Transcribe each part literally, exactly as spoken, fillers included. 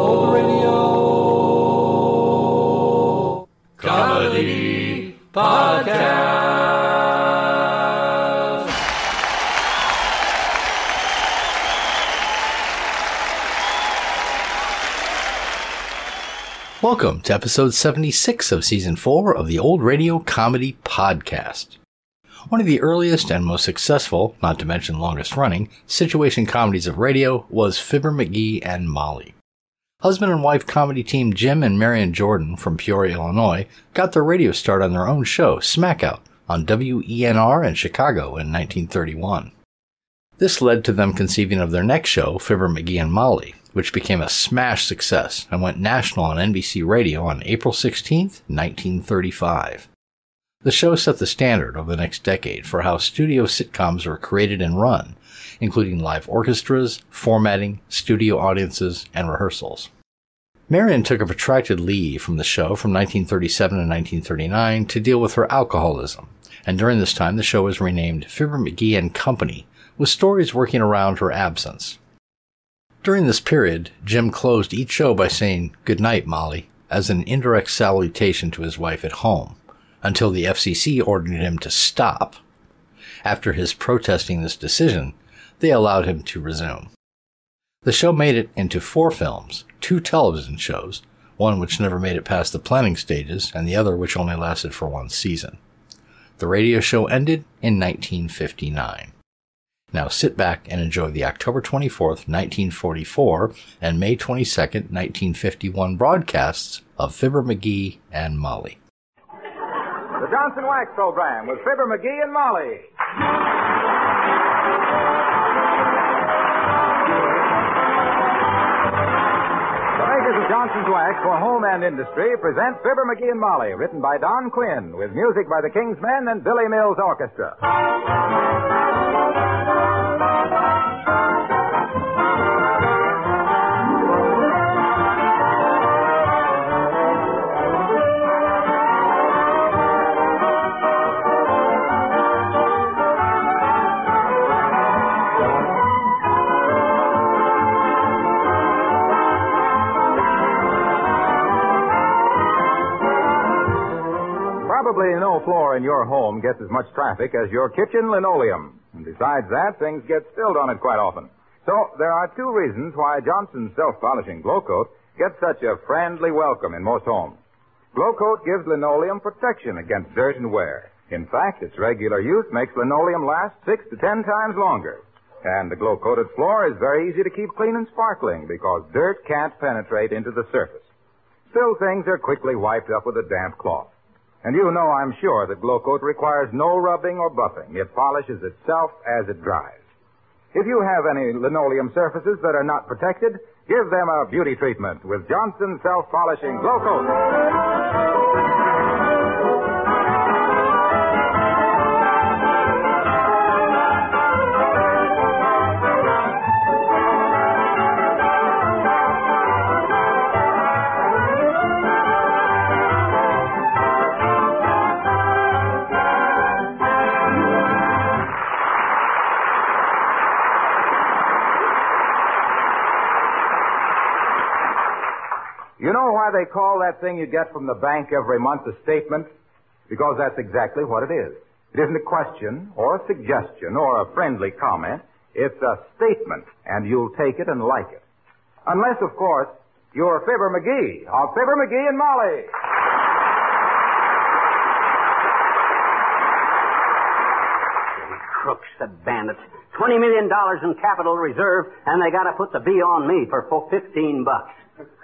old radio, comedy podcast. Welcome to episode seventy-six of season four of the Old Radio Comedy Podcast. One of the earliest and most successful, not to mention longest-running, situation comedies of radio was Fibber McGee and Molly. Husband and wife comedy team Jim and Marian Jordan from Peoria, Illinois, got their radio start on their own show, Smackout, on W E N R in Chicago in nineteen thirty-one. This led to them conceiving of their next show, Fibber McGee and Molly, which became a smash success and went national on N B C Radio on April sixteenth, nineteen thirty-five. The show set the standard over the next decade for how studio sitcoms were created and run, including live orchestras, formatting, studio audiences, and rehearsals. Marian took a protracted leave from the show from nineteen thirty-seven to nineteen thirty-nine to deal with her alcoholism, and during this time the show was renamed Fibber McGee and Company, with stories working around her absence. During this period, Jim closed each show by saying, "Good night, Molly," as an indirect salutation to his wife at home, until the F C C ordered him to stop. After his protesting this decision, they allowed him to resume. The show made it into four films, two television shows, one which never made it past the planning stages, and the other which only lasted for one season. The radio show ended in nineteen fifty-nine. Now sit back and enjoy the October twenty-fourth, nineteen forty-four, and May twenty-second, nineteen fifty-one broadcasts of Fibber McGee and Molly. The Johnson Wax program with Fibber McGee and Molly. The makers of Johnson's Wax for home and industry present Fibber McGee and Molly, written by Don Quinn, with music by the Kingsmen and Billy Mills Orchestra. Probably no floor in your home gets as much traffic as your kitchen linoleum. And besides that, things get spilled on it quite often. So there are two reasons why Johnson's Self-Polishing Glow Coat gets such a friendly welcome in most homes. Glow Coat gives linoleum protection against dirt and wear. In fact, its regular use makes linoleum last six to ten times longer. And the glow-coated floor is very easy to keep clean and sparkling because dirt can't penetrate into the surface. Still, things are quickly wiped up with a damp cloth. And you know, I'm sure, that Glow Coat requires no rubbing or buffing. It polishes itself as it dries. If you have any linoleum surfaces that are not protected, give them a beauty treatment with Johnson's Self-Polishing Glow Coat. You know why they call that thing you get from the bank every month a statement? Because that's exactly what it is. It isn't a question or a suggestion or a friendly comment. It's a statement, and you'll take it and like it. Unless, of course, you're Fibber McGee of Fibber McGee and Molly. Crooks, the bandits. twenty million dollars in capital reserve, and they got to put the B on me for fifteen bucks.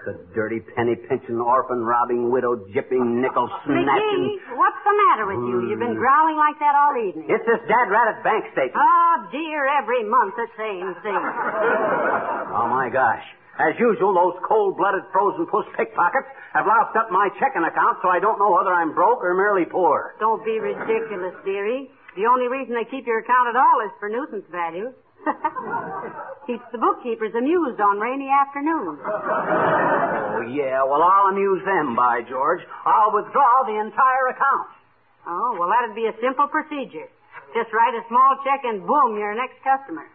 The dirty penny-pinching, orphan-robbing, widow-jipping, nickel-snatching... McGee, what's the matter with you? You've been growling like that all evening. It's this dad-ratted bank statement. Oh, dear, every month the same thing. Oh, my gosh. As usual, those cold-blooded, frozen-puss pickpockets have loused up my checking account, so I don't know whether I'm broke or merely poor. Don't be ridiculous, dearie. The only reason they keep your account at all is for nuisance value. Keeps the bookkeepers amused on rainy afternoons. yeah, well, I'll amuse them, by George. I'll withdraw the entire account. Oh, well, that'd be a simple procedure. Just write a small check and boom, you're an ex-customer.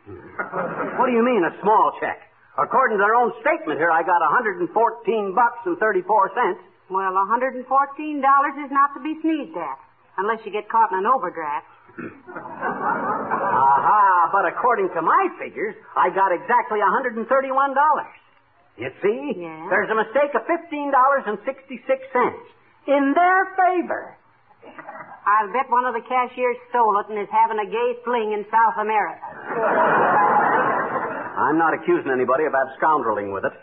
What do you mean, a small check? According to their own statement here, I got one hundred fourteen bucks and thirty-four cents. Well, one hundred fourteen dollars is not to be sneezed at, unless you get caught in an overdraft. Aha, but according to my figures, I got exactly one hundred thirty-one dollars. You see? Yeah. There's a mistake of fifteen dollars and sixty-six cents in their favor. I'll bet one of the cashiers stole it and is having a gay fling in South America. I'm not accusing anybody of abscondling with it.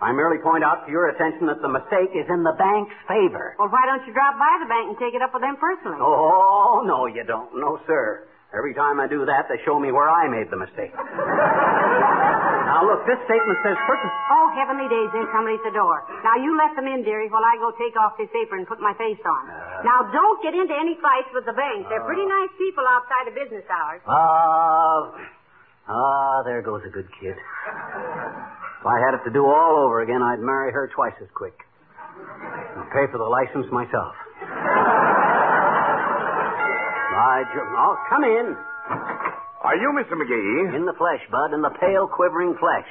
I merely point out to your attention that the mistake is in the bank's favor. Well, why don't you drop by the bank and take it up with them personally? Oh, no, you don't. No, sir. Every time I do that, they show me where I made the mistake. Now, look, this statement says... Person... Oh, heavenly days, there's somebody at the door. Now, you let them in, dearie, while I go take off this apron and put my face on. Uh... Now, don't get into any fights with the bank. They're uh... pretty nice people outside of business hours. Ah, uh... uh, there goes a good kid. If I had it to do all over again, I'd marry her twice as quick. I'd pay for the license myself. I ju- oh, come in. Are you Mister McGee? In the flesh, Bud, in the pale, quivering flesh.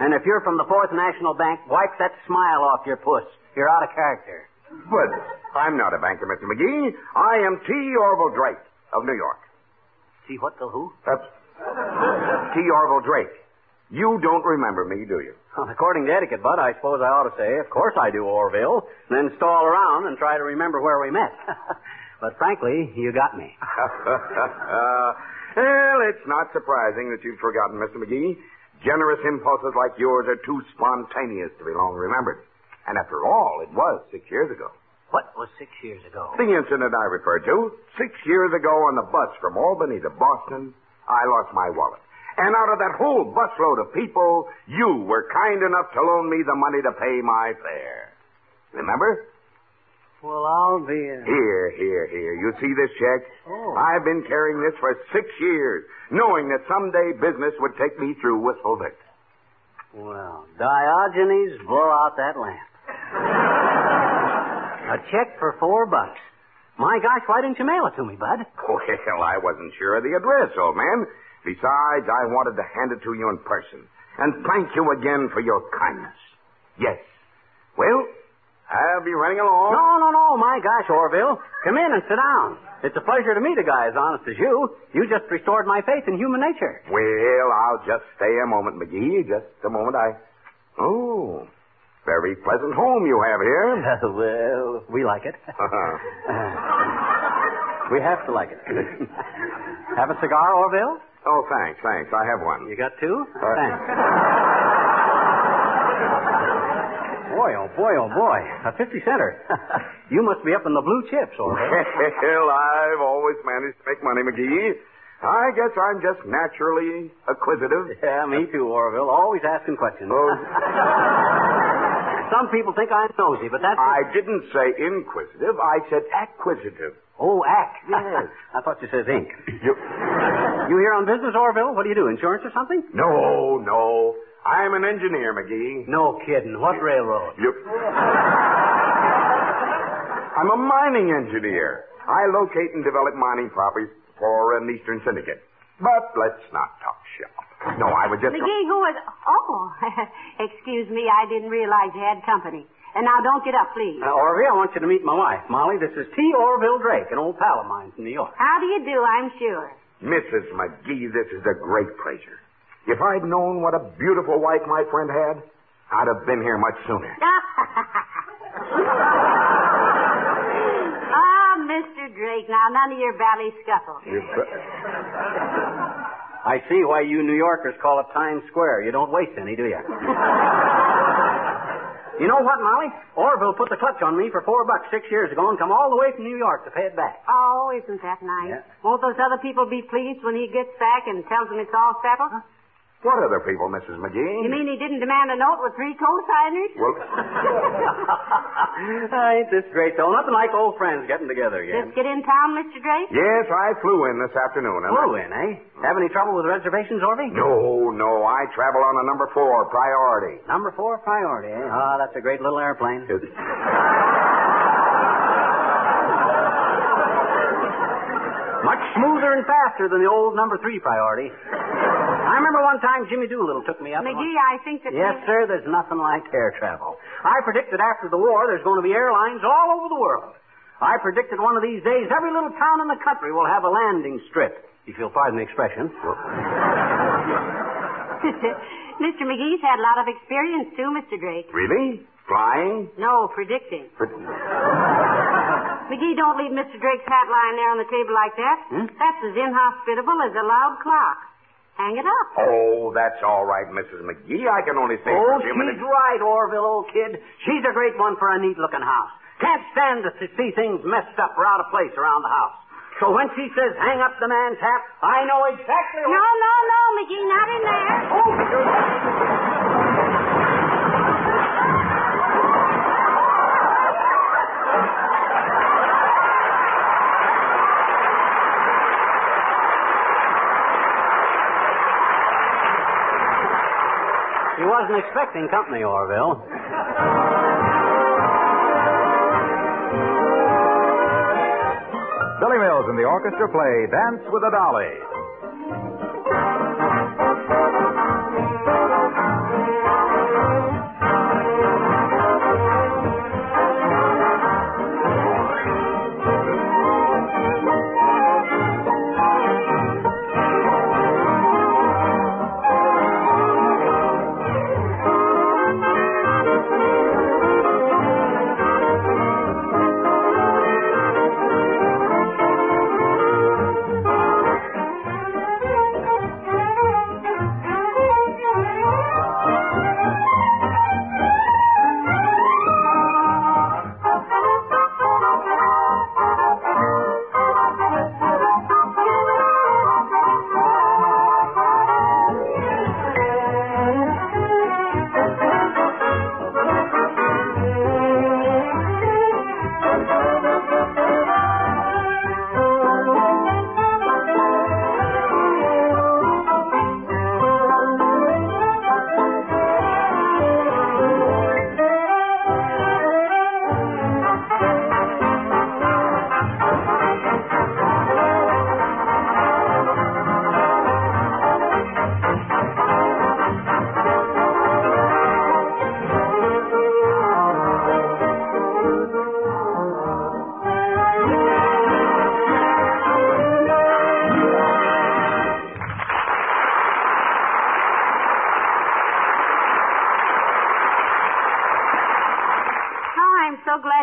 And if you're from the Fourth National Bank, wipe that smile off your puss. You're out of character. But I'm not a banker, Mister McGee. I am T. Orville Drake of New York. T. what the who? That's T. Orville Drake. You don't remember me, do you? Well, according to etiquette, Bud, I suppose I ought to say, of course I do, Orville, and then stall around and try to remember where we met. But frankly, you got me. uh, well, it's not surprising that you've forgotten, Mister McGee. Generous impulses like yours are too spontaneous to be long remembered. And after all, it was six years ago. What was six years ago? The incident I referred to. Six years ago on the bus from Albany to Boston, I lost my wallet. And out of that whole busload of people, you were kind enough to loan me the money to pay my fare. Remember? Well, I'll be... A... Here, here, here. You see this check? Oh. I've been carrying this for six years, knowing that someday business would take me through Wistful Vista. Well, Diogenes, blow out that lamp. A check for four bucks. My gosh, why didn't you mail it to me, Bud? Well, I wasn't sure of the address, old man. Besides, I wanted to hand it to you in person and thank you again for your kindness. Yes. Well, I'll be running along. No, no, no. My gosh, Orville. Come in and sit down. It's a pleasure to meet a guy as honest as you. You just restored my faith in human nature. Well, I'll just stay a moment, McGee. Just a moment. I... Oh, very pleasant home you have here. Well, we like it. Uh-huh. We have to like it. Have a cigar, Orville? Oh, thanks, thanks. I have one. You got two? Uh, thanks. Boy, oh, boy, oh, boy. A fifty-center. You must be up in the blue chips, all right. Well, I've always managed to make money, McGee. I guess I'm just naturally acquisitive. Yeah, me too, Orville. Always asking questions. Oh. Some people think I'm nosy, but that's... I didn't say inquisitive. I said acquisitive. Oh, act. Yes. I thought you said ink. You... You here on business, Orville? What do you do, insurance or something? No, no. I'm an engineer, McGee. No kidding. What railroad? You... I'm a mining engineer. I locate and develop mining properties for an Eastern syndicate. But let's not talk shop. No, I was just... McGee, who was... Oh, excuse me. I didn't realize you had company. And now, don't get up, please. Now, Orville, I want you to meet my wife, Molly. This is T. Orville Drake, an old pal of mine from New York. How do you do, I'm sure. Missus McGee, this is a great pleasure. If I'd known what a beautiful wife my friend had, I'd have been here much sooner. Ah, oh, Mister Drake, now none of your bally scuffles. I see why you New Yorkers call it Times Square. You don't waste any, do you? You know what, Molly? Orville put the clutch on me for four bucks six years ago and come all the way from New York to pay it back. Oh, isn't that nice? Yeah. Won't those other people be pleased when he gets back and tells them it's all settled? Huh? What other people, Missus McGee? You mean he didn't demand a note with three co-signers? Well, ain't this great, though? Nothing like old friends getting together again. Just get in town, Mister Drake? Yes, I flew in this afternoon. Flew in, eh? Have any trouble with reservations, Orville? No, no. I travel on a number four priority. Number four priority, eh? Ah, oh, that's a great little airplane. Much smoother and faster than the old number three priority. I remember one time Jimmy Doolittle took me up. McGee, I think that... Yes, we... sir, there's nothing like air travel. I predicted after the war there's going to be airlines all over the world. I predicted one of these days every little town in the country will have a landing strip, if you'll pardon the expression. Mister McGee's had a lot of experience, too, Mister Drake. Really? Flying? No, predicting. Pred- McGee, don't leave Mister Drake's hat lying there on the table like that. Hmm? That's as inhospitable as a loud clock. Hang it up. Oh, that's all right, Missus McGee. I can only say... Oh, she's minutes. Right, Orville, old kid. She's a great one for a neat-looking house. Can't stand to see things messed up or out of place around the house. So when she says, hang up the man's hat, I know exactly what... No, no, no, McGee, not in there. Oh, he wasn't expecting company, Orville. Billy Mills and the orchestra play Dance with a Dolly.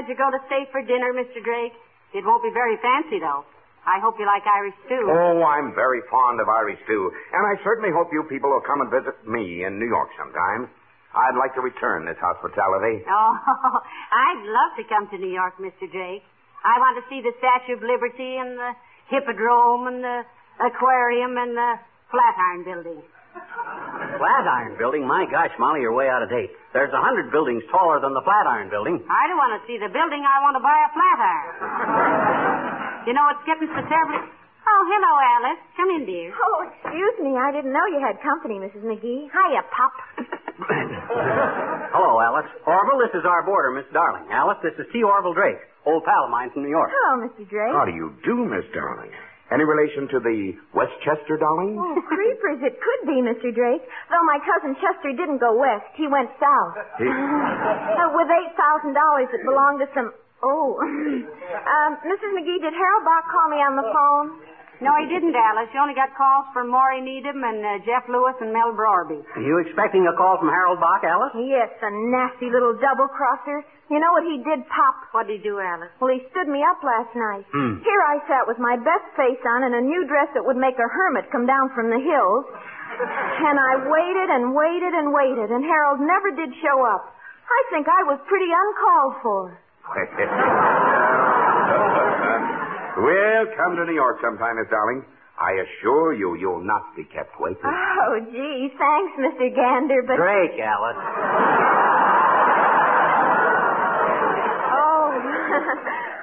You go to stay for dinner, Mister Drake. It won't be very fancy, though. I hope you like Irish stew. Oh, I'm very fond of Irish stew, and I certainly hope you people will come and visit me in New York sometime. I'd like to return this hospitality. Oh, I'd love to come to New York, Mister Drake. I want to see the Statue of Liberty and the Hippodrome and the Aquarium and the Flatiron Building. Flatiron Building? My gosh, Molly, you're way out of date. There's a hundred buildings taller than the Flatiron Building. I don't want to see the building. I want to buy a flatiron. You know, it's getting so terribly... Oh, hello, Alice. Come in, dear. Oh, excuse me. I didn't know you had company, Missus McGee. Hiya, Pop. Hello, Alice. Orville, this is our boarder, Miss Darling. Alice, this is T. Orville Drake, old pal of mine from New York. Hello, Mister Drake. How do you do, Miss Darling? Any relation to the Westchester Darling? Oh, creepers, it could be, Mister Drake. Though my cousin Chester didn't go west, he went south. He... Uh, with eight thousand dollars that belonged to some... Oh. um, Missus McGee, did Harold Bach call me on the phone? No, he didn't, Alice. You only got calls from Maury Needham and uh, Jeff Lewis and Mel Brorby. Are you expecting a call from Harold Bach, Alice? Yes, a nasty little double-crosser. You know what he did, Pop? What did he do, Alice? Well, he stood me up last night. Mm. Here I sat with my best face on and a new dress that would make a hermit come down from the hills. And I waited and waited and waited, and Harold never did show up. I think I was pretty uncalled for. Well, come to New York sometime, Miss Darling. I assure you, you'll not be kept waiting. Oh, gee, thanks, Mister Gander, but... Drake, Alice. Oh,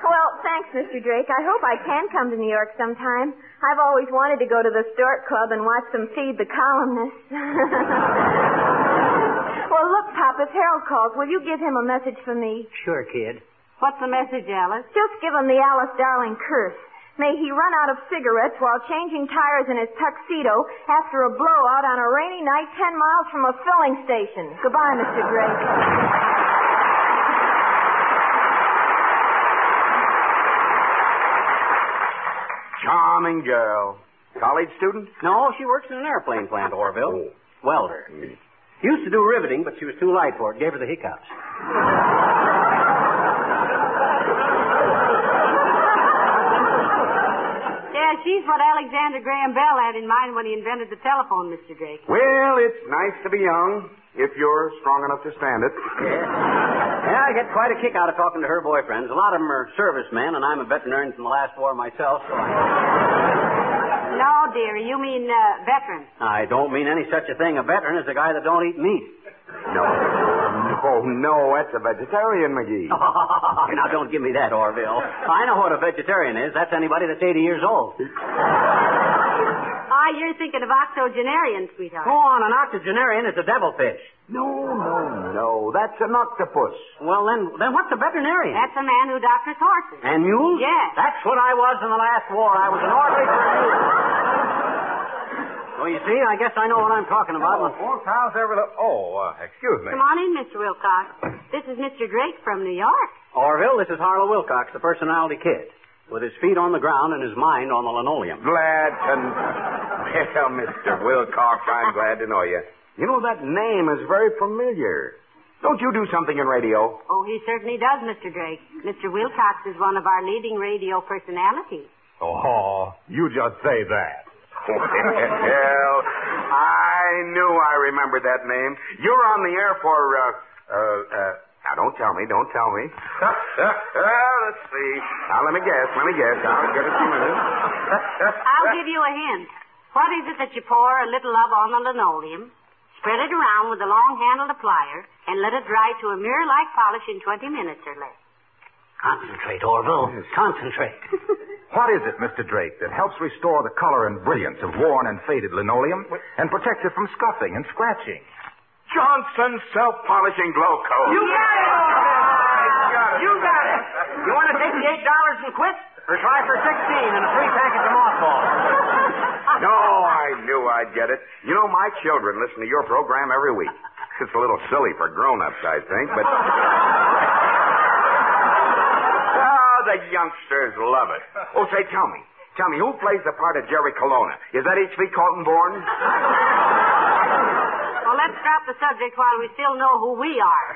well, thanks, Mister Drake. I hope I can come to New York sometime. I've always wanted to go to the Stork Club and watch them feed the columnists. Well, look, Pop, if Harold calls, will you give him a message for me? Sure, kid. What's the message, Alice? Just give him the Alice Darling curse. May he run out of cigarettes while changing tires in his tuxedo after a blowout on a rainy night ten miles from a filling station. Goodbye, Mister Drake. Charming girl. College student? No, she works in an airplane plant, Orville. Oh. Welder. Mm. Used to do riveting, but she was too light for it. Gave her the hiccups. She's what Alexander Graham Bell had in mind when he invented the telephone, Mister Drake. Well, it's nice to be young, if you're strong enough to stand it. Yeah, yeah I get quite a kick out of talking to her boyfriends. A lot of them are servicemen, and I'm a veterinarian from the last war myself, so I... No, dearie, you mean uh, veteran. I don't mean any such a thing. A veteran is a guy that don't eat meat. No, no, no, that's a vegetarian, McGee. Oh, now, don't give me that, Orville. I know what a vegetarian is. That's anybody that's eighty years old. Ah, oh, you're thinking of octogenarian, sweetheart. Go on, an octogenarian is a devilfish. No, no, no, that's an octopus. Well, then then what's a veterinarian? That's a man who doctors horses. And mules? Yes. That's what I was in the last war. I was an orphan. Well, you see, I guess I know what I'm talking about. Oh, folks, how's everything? Oh, uh, excuse me. Come on in, Mister Wilcox. This is Mister Drake from New York. Orville, this is Harlow Wilcox, the personality kid, with his feet on the ground and his mind on the linoleum. Glad to... Well, Mister Wilcox, I'm glad to know you. You know, that name is very familiar. Don't you do something in radio? Oh, he certainly does, Mister Drake. Mister Wilcox is one of our leading radio personalities. Oh, you just say that. Well, I knew I remembered that name. You're on the air for, uh, uh, uh, now don't tell me, don't tell me. Well, let's see. Now, let me guess, let me guess. I'll get a few minutes. I'll give you a hint. What is it that you pour a little of on the linoleum, spread it around with a long-handled plier, and let it dry to a mirror-like polish in twenty minutes or less? Concentrate, Orville. Yes. Concentrate. What is it, Mister Drake, that helps restore the color and brilliance of worn and faded linoleum and protects it from scuffing and scratching? Johnson's Self-Polishing Glow Coat. You got it, Orville. You got it. You want to take the eight dollars and quit? Or try for sixteen and a free package of mothballs? No, I knew I'd get it. You know, my children listen to your program every week. It's a little silly for grown-ups, I think, but... The youngsters love it. Oh, say, tell me. Tell me, who plays the part of Jerry Colonna? Is that H V Colton Bourne? Well, let's drop the subject while we still know who we are.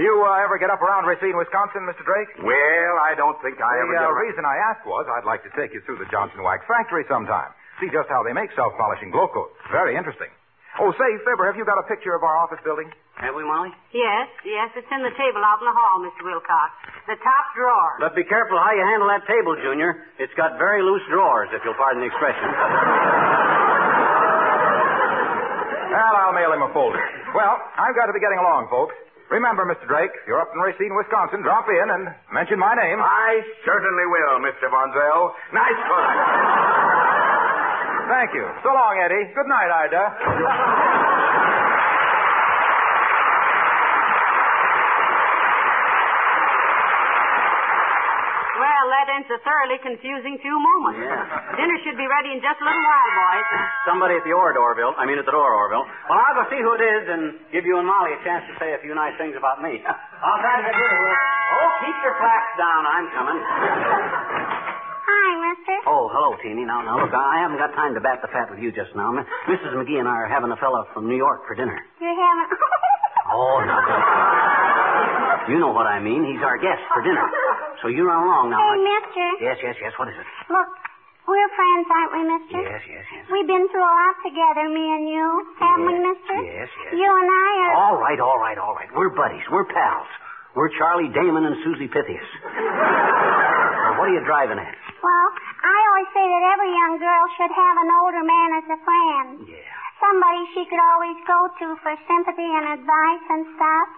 Do you uh, ever get up around Racine, Wisconsin, Mister Drake? Well, I don't think I the, ever uh, get The reason I asked was I'd like to take you through the Johnson Wax factory sometime. See just how they make self-polishing glow coats. Very interesting. Oh, say, Fibber, have you got a picture of our office building? Have we, Molly? Yes, yes. It's in the table out in the hall, Mister Wilcox. The top drawer. But be careful how you handle that table, Junior. It's got very loose drawers, if you'll pardon the expression. Well, I'll mail him a folder. Well, I've got to be getting along, folks. Remember, Mister Drake, you're up in Racine, Wisconsin. Drop in and mention my name. I certainly will, Mister Bonzel. Nice one. Thank you. So long, Eddie. Good night, Ida. That ends a thoroughly confusing few moments. Yeah. Dinner should be ready in just a little while, boys. Somebody at the door, Orville. I mean at the door, Orville. Well, I'll go see who it is and give you and Molly a chance to say a few nice things about me. I'll try to get rid of it. Oh, keep your flaps down. I'm coming. Hi, mister. Oh, hello, Teenie. Now, now, look, I haven't got time to bat the fat with you just now. Missus McGee and I are having a fellow from New York for dinner. You're having... Oh, no. You know what I mean. He's our guest for dinner. So you're on along now. Hey, mister. Yes, yes, yes. What is it? Look, we're friends, aren't we, mister? Yes, yes, yes. We've been through a lot together, me and you. Haven't yes, we, mister? Yes, yes. You and I are... All right, all right, all right. We're buddies. We're pals. We're Charlie Damon and Susie Pythias. Now, what are you driving at? Well, I always... always say that every young girl should have an older man as a friend. Yeah. Somebody she could always go to for sympathy and advice and stuff.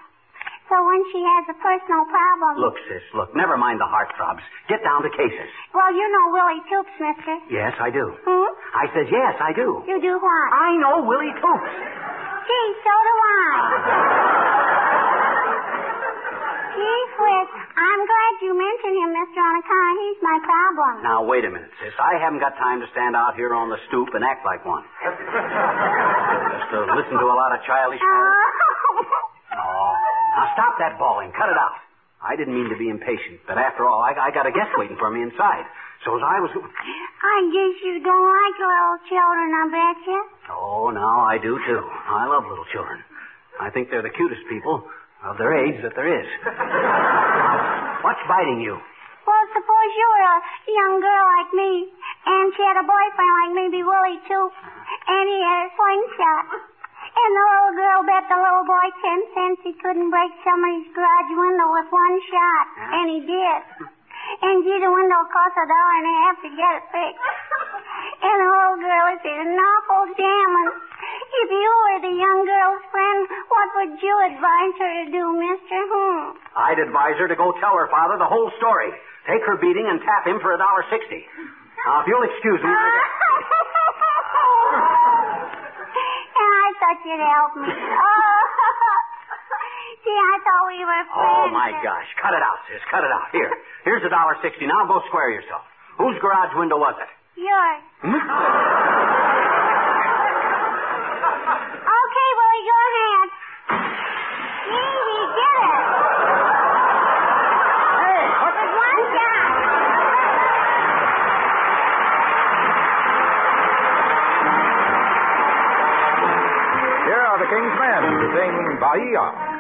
So when she has a personal problem... Look, sis, look, never mind the heartthrobs. Get down to cases. Well, you know Willie Toops, mister. Yes, I do. Hmm? I says, yes, I do. You do what? I know Willie Toops. Gee, so do I. Gee whiz, I'm glad you mentioned him, mister, on account he's my problem. Now, wait a minute, sis. I haven't got time to stand out here on the stoop and act like one. Just uh, listen to a lot of childish matter. Oh. Oh. Now, stop that bawling. Cut it out. I didn't mean to be impatient, but after all, I, I got a guest waiting for me inside. So as I was... I guess you don't like little children, I bet you. Oh, now I do, too. I love little children. I think they're the cutest people of their age that there is. What's biting you? Well, suppose you were a young girl like me, and she had a boyfriend like maybe Willie, too, and he had a slingshot. And the little girl bet the little boy ten cents he couldn't break somebody's garage window with one shot. Yeah. And he did. And gee, the window cost a dollar and a half to get it fixed. And the little girl is in an awful jam. And if you were the young girl's friend, what would you advise her to do, mister? Hmm. I'd advise her to go tell her father the whole story. Take her beating and tap him for a dollar sixty. Now, if you'll excuse me... I thought you'd help me. Oh. Gee, I thought we were friends. Oh, my gosh. Cut it out, sis. Cut it out. Here. Here's a dollar sixty. Now go square yourself. Whose garage window was it? Yours. Hmm? Okay, Willie, go ahead. Gee, he did it. Hey, what was one shot? Here are the Kingsmen to sing Bahia.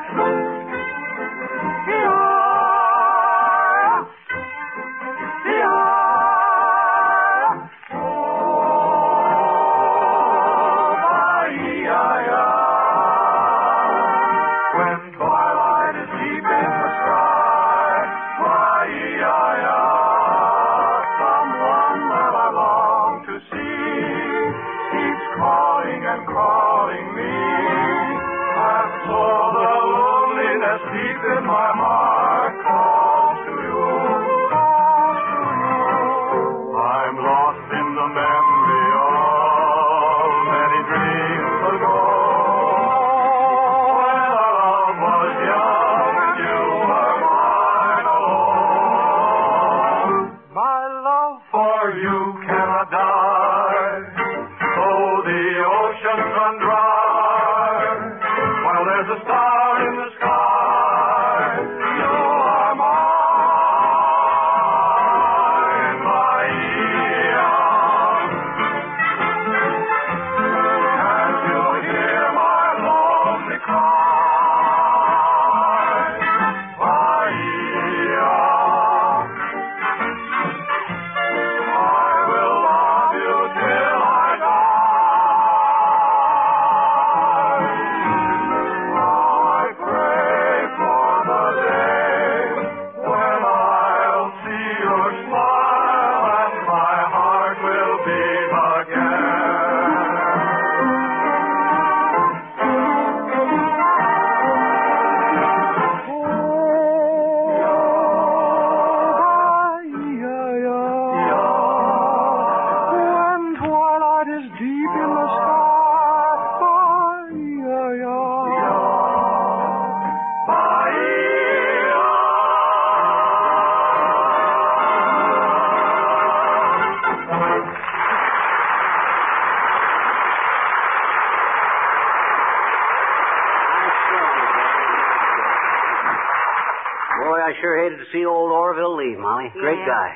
See old Orville leave, Molly. Yeah. Great guy.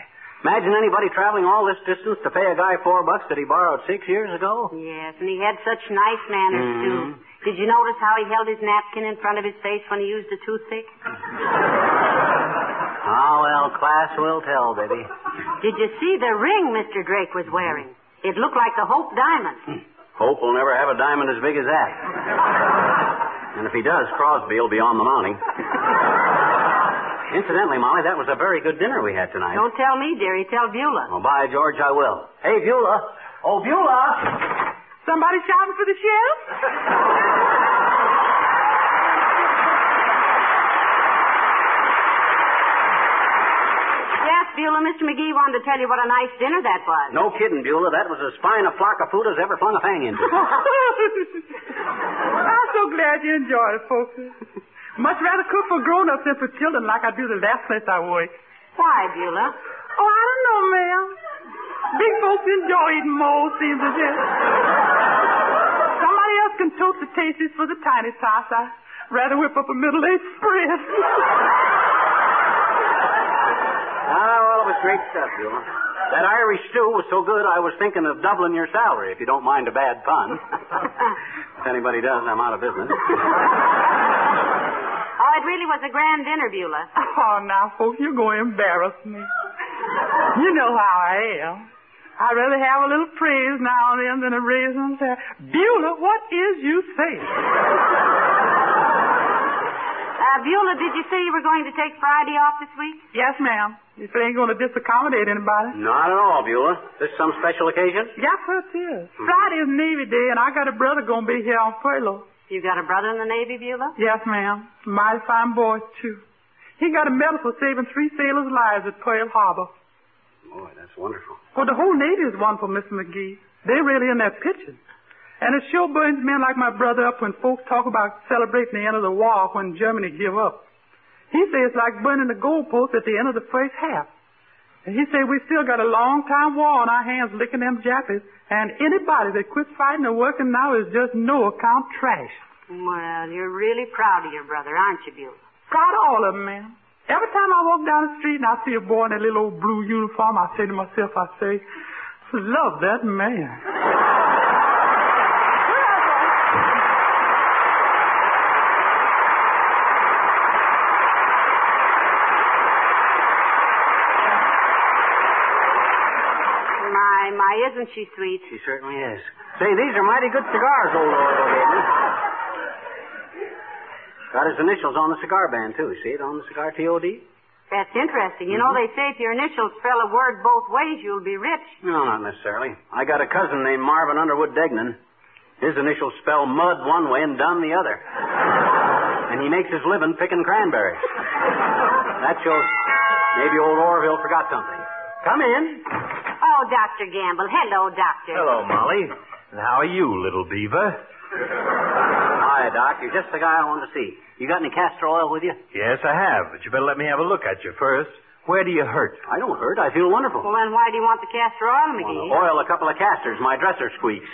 Imagine anybody traveling all this distance to pay a guy four bucks that he borrowed six years ago. Yes, and he had such nice manners, mm-hmm. too. Did you notice how he held his napkin in front of his face when he used a toothpick? Ah, well, class will tell, baby. Did you see the ring Mister Drake was wearing? It looked like the Hope Diamond. Hope will never have a diamond as big as that. And if he does, Crosby will be on the mounting. Incidentally, Molly, that was a very good dinner we had tonight. Don't tell me, dearie. Tell Beulah. Well, by George, I will. Hey, Beulah. Oh, Beulah. Somebody shouting for the sheriff? Yes, Beulah, Mister McGee wanted to tell you what a nice dinner that was. No kidding, Beulah. That was as fine a flock of food as ever flung a fang into. I'm so glad you enjoyed it, folks. Much rather cook for grown-ups than for children like I do the last place I worked. Why, Beulah? Oh, I don't know, ma'am. Big folks enjoy eating mold, seems as if. Somebody else can toast the tasties for the tiny sauce. I'd rather whip up a middle-aged spread. Ah, well, it was great stuff, Beulah. That Irish stew was so good, I was thinking of doubling your salary, if you don't mind a bad pun. If anybody does, I'm out of business. Oh, it really was a grand dinner, Beulah. Oh, now, folks, you're going to embarrass me. You know how I am. I'd rather have a little praise now and then than a raise and say, Beulah, what is you saying? Uh, Beulah, did you say you were going to take Friday off this week? Yes, ma'am. If it ain't going to disaccommodate anybody. Not at all, Beulah. This is some special occasion? Yes, it is. Hmm. Friday is Navy Day, and I got a brother going to be here on furlough. You got a brother in the Navy, Beulah? Yes, ma'am. Mighty fine boy, too. He got a medal for saving three sailors' lives at Pearl Harbor. Boy, that's wonderful. Well, the whole Navy is wonderful, Mister McGee. They're really in their pitching. And it sure burns men like my brother up when folks talk about celebrating the end of the war when Germany give up. He says it's like burning the goalpost at the end of the first half. And he says we still got a long time war on our hands licking them Jappies, and anybody that quits fighting or working now is just no account trash. Well, you're really proud of your brother, aren't you, Bill? Proud of all of them, ma'am. Every time I walk down the street and I see a boy in that little old blue uniform, I say to myself, I say, love that man. My, my, isn't she sweet? She certainly is. Say, these are mighty good cigars, old Orville gave me. Got his initials on the cigar band, too. See it on the cigar, T O D? That's interesting. You mm-hmm. know, they say if your initials spell a word both ways, you'll be rich. No, not necessarily. I got a cousin named Marvin Underwood Degnan. His initials spell mud one way and dumb the other. And he makes his living picking cranberries. That shows maybe old Orville forgot something. Come in. Oh, Doctor Gamble. Hello, Doctor. Hello, Molly. And how are you, little beaver? Hi, Doc. You're just the guy I wanted to see. You got any castor oil with you? Yes, I have, but you better let me have a look at you first. Where do you hurt? I don't hurt. I feel wonderful. Well, then why do you want the castor oil, McGee? I want to oil a couple of castors. My dresser squeaks.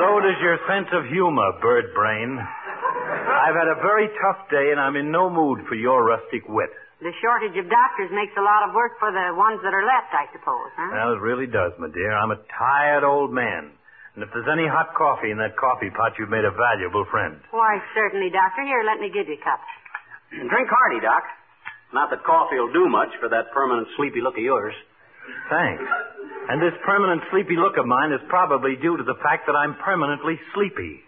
So does your sense of humor, bird brain. I've had a very tough day, and I'm in no mood for your rustic wit. The shortage of doctors makes a lot of work for the ones that are left, I suppose, huh? Well, it really does, my dear. I'm a tired old man. And if there's any hot coffee in that coffee pot, you've made a valuable friend. Why, certainly, Doctor. Here, let me give you a cup. Drink hearty, Doc. Not that coffee will do much for that permanent sleepy look of yours. Thanks. And this permanent sleepy look of mine is probably due to the fact that I'm permanently sleepy.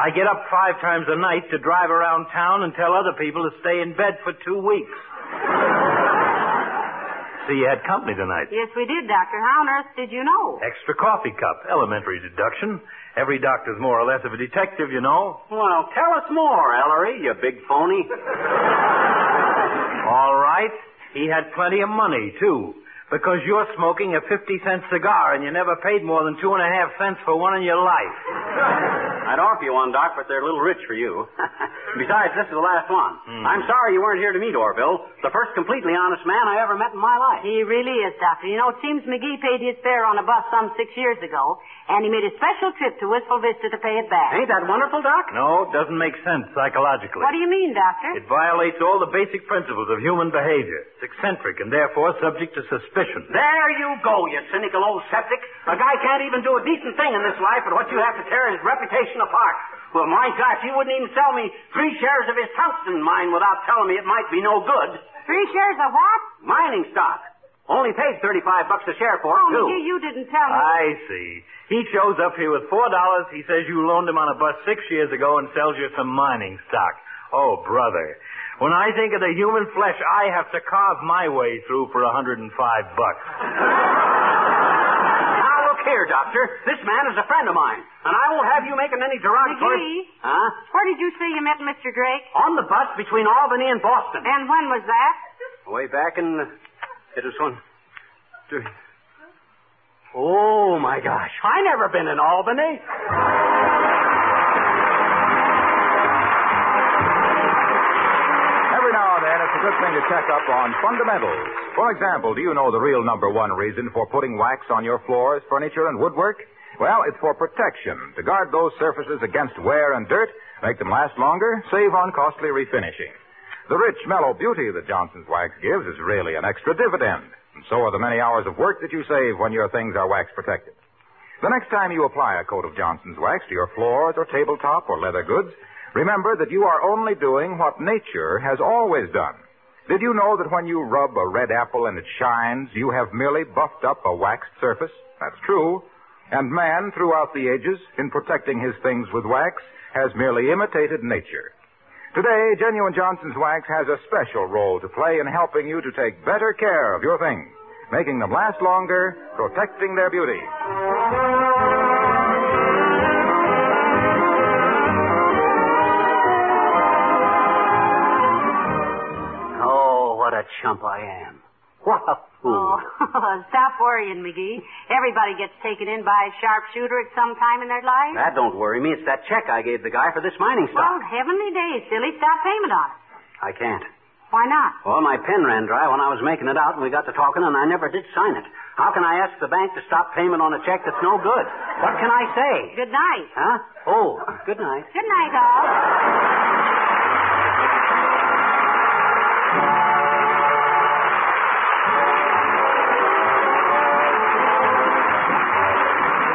I get up five times a night to drive around town and tell other people to stay in bed for two weeks. See, so you had company tonight. Yes, we did, Doctor. How on earth did you know? Extra coffee cup. Elementary deduction. Every doctor's more or less of a detective, you know. Well, tell us more, Ellery, you big phony. All right. He had plenty of money, too. Because you're smoking a fifty-cent cigar, and you never paid more than two and a half cents for one in your life. I'd offer you one, Doc, but they're a little rich for you. Besides, this is the last one. Mm. I'm sorry you weren't here to meet Orville, the first completely honest man I ever met in my life. He really is, Doctor. You know, it seems McGee paid his fare on a bus some six years ago, and he made a special trip to Wistful Vista to pay it back. Ain't that wonderful, Doc? No, it doesn't make sense psychologically. What do you mean, Doctor? It violates all the basic principles of human behavior. It's eccentric and therefore subject to suspicion. There you go, you cynical old septic. A guy can't even do a decent thing in this life, but what you have to tear his reputation apart. Well, my gosh, you wouldn't even sell me three shares of his tungsten mine without telling me it might be no good. Three shares of what? Mining stock. Only paid thirty-five bucks a share for it, oh, too. Oh, you didn't tell me. I see. He shows up here with four dollars. He says you loaned him on a bus six years ago and sells you some mining stock. Oh, brother. When I think of the human flesh I have to carve my way through for one hundred five bucks. Now, look here, Doctor. This man is a friend of mine, and I won't have you making any derogatory... McGee? Huh? Where did you say you met Mister Drake? On the bus between Albany and Boston. And when was that? Way back in... The... It was one, two. Oh, my gosh. I never been in Albany. Every now and then, it's a good thing to check up on fundamentals. For example, do you know the real number one reason for putting wax on your floors, furniture, and woodwork? Well, it's for protection, to guard those surfaces against wear and dirt, make them last longer, save on costly refinishing. The rich, mellow beauty that Johnson's Wax gives is really an extra dividend, and so are the many hours of work that you save when your things are wax protected. The next time you apply a coat of Johnson's Wax to your floors or tabletop or leather goods, remember that you are only doing what nature has always done. Did you know that when you rub a red apple and it shines, you have merely buffed up a waxed surface? That's true. And man, throughout the ages, in protecting his things with wax, has merely imitated nature. Today, genuine Johnson's Wax has a special role to play in helping you to take better care of your things, making them last longer, protecting their beauty. Oh, what a chump I am. What a fool. Oh, stop worrying, McGee. Everybody gets taken in by a sharpshooter at some time in their life. That don't worry me. It's that check I gave the guy for this mining stock. Well, heavenly days, silly. Stop payment on it. I can't. Why not? Well, my pen ran dry when I was making it out, and we got to talking, and I never did sign it. How can I ask the bank to stop payment on a check that's no good? What can I say? Good night. Huh? Oh, good night. Good night, all.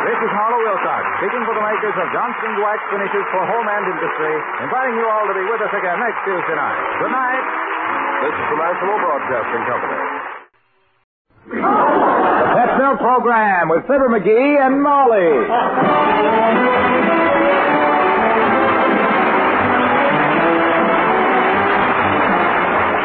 This is Harlow Wilcox, speaking for the makers of Johnson's Wax Finishes for Home and Industry, inviting you all to be with us again next Tuesday night. Good night. This is the National Broadcasting Company. The Pet Milk Program with Fibber McGee and Molly.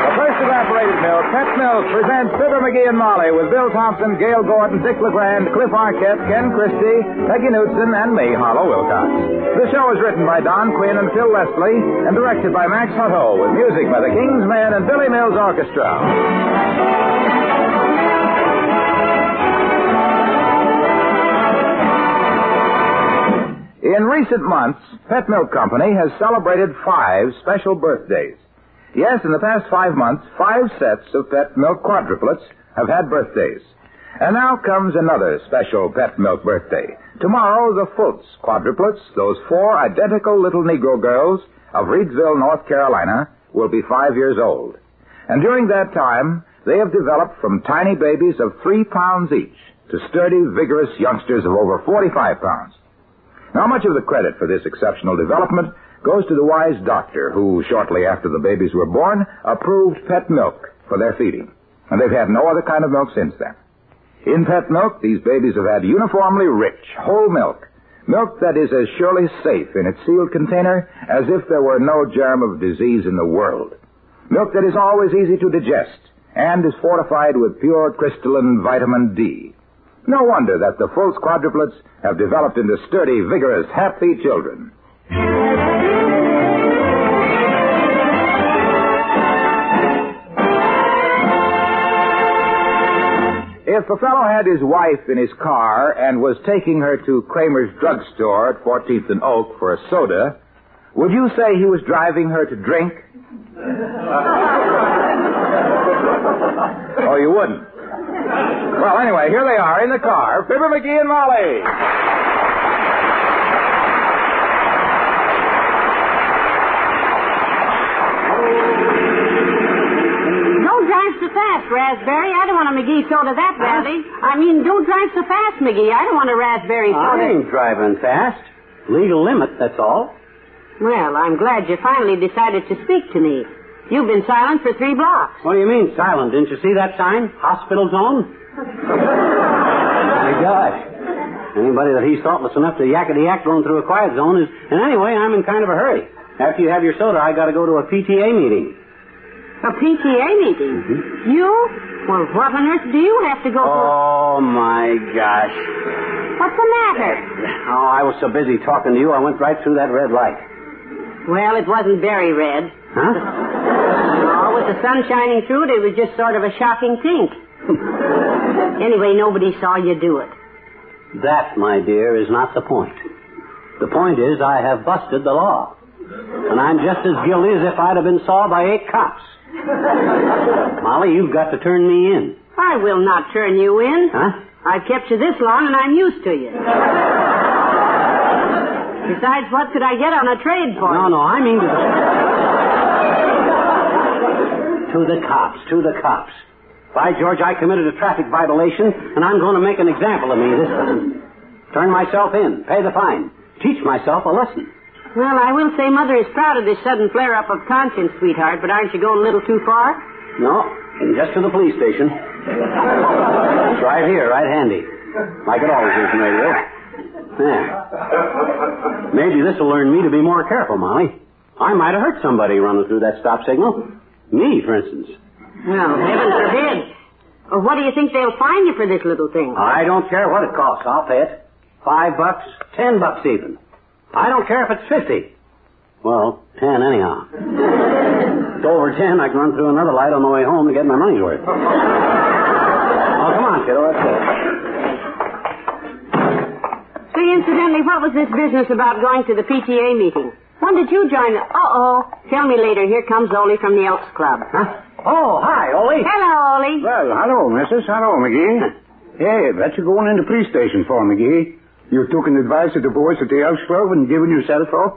The first evaporated milk, Pet Milk, presents Fibber McGee and Molly with Bill Thompson, Gail Gordon, Dick LeGrand, Cliff Arquette, Ken Christie, Peggy Knutson, and me, Harlow Wilcox. The show is written by Don Quinn and Phil Leslie and directed by Max Hutto with music by the Kingsmen and Billy Mills Orchestra. In recent months, Pet Milk Company has celebrated five special birthdays. Yes, in the past five months, five sets of Pet Milk quadruplets have had birthdays. And now comes another special Pet Milk birthday. Tomorrow, the Fultz quadruplets, those four identical little Negro girls of Reidsville, North Carolina, will be five years old. And during that time, they have developed from tiny babies of three pounds each to sturdy, vigorous youngsters of over forty-five pounds. Now, much of the credit for this exceptional development goes to the wise doctor who, shortly after the babies were born, approved Pet Milk for their feeding. And they've had no other kind of milk since then. In Pet Milk, these babies have had uniformly rich, whole milk. Milk that is as surely safe in its sealed container as if there were no germ of disease in the world. Milk that is always easy to digest and is fortified with pure crystalline vitamin D. No wonder that the Fultz quadruplets have developed into sturdy, vigorous, happy children. If a fellow had his wife in his car and was taking her to Kramer's drugstore at Fourteenth and Oak for a soda, would you say he was driving her to drink? Oh, you wouldn't. Well, anyway, here they are in the car, Fibber McGee and Molly. Don't drive so fast, Raspberry. I don't want a McGee soda that badly. Huh? I mean, don't drive so fast, McGee. I don't want a raspberry soda. I ain't driving fast. Legal limit, that's all. Well, I'm glad you finally decided to speak to me. You've been silent for three blocks. What do you mean, silent? Didn't you see that sign? Hospital zone? My God. Anybody that he's thoughtless enough to yakety-yak going through a quiet zone is... And anyway, I'm in kind of a hurry. After you have your soda, I got to go to a P T A meeting. A P T A meeting? Mm-hmm. You? Well, what on earth do you have to go to? Oh, my gosh. What's the matter? Oh, I was so busy talking to you, I went right through that red light. Well, it wasn't very red. Huh? Oh, with the sun shining through it, it was just sort of a shocking pink. Anyway, nobody saw you do it. That, my dear, is not the point. The point is I have busted the law. And I'm just as guilty as if I'd have been saw by eight cops. Molly, you've got to turn me in. I will not turn you in. Huh? I've kept you this long, and I'm used to you. Besides, what could I get on a trade for? No, no, I mean to the... to the cops, to the cops. By George, I committed a traffic violation, and I'm going to make an example of me this time. Turn myself in, pay the fine, teach myself a lesson. Well, I will say Mother is proud of this sudden flare-up of conscience, sweetheart, but aren't you going a little too far? No, just to the police station. It's right here, right handy. Like it always is in radio. Yeah. Maybe this will learn me to be more careful, Molly. I might have hurt somebody running through that stop signal. Me, for instance. Well, heaven forbid. What do you think they'll fine you for this little thing? I don't care what it costs. I'll pay it. Five bucks, ten bucks even. I don't care if it's fifty. Well, ten anyhow. If it's over ten, I can run through another light on the way home to get my money's worth. Oh, come on, kiddo, let's go. See, incidentally, what was this business about going to the P T A meeting? When did you join the... Uh-oh. Tell me later. Here comes Ole from the Elks Club. Huh? Oh, hi, Ole. Hello, Ole. Well, hello, missus. Hello, McGee. Hey, bet you're going into police station for, McGee. You took an advice of the boys at the Elks Club and given yourself up?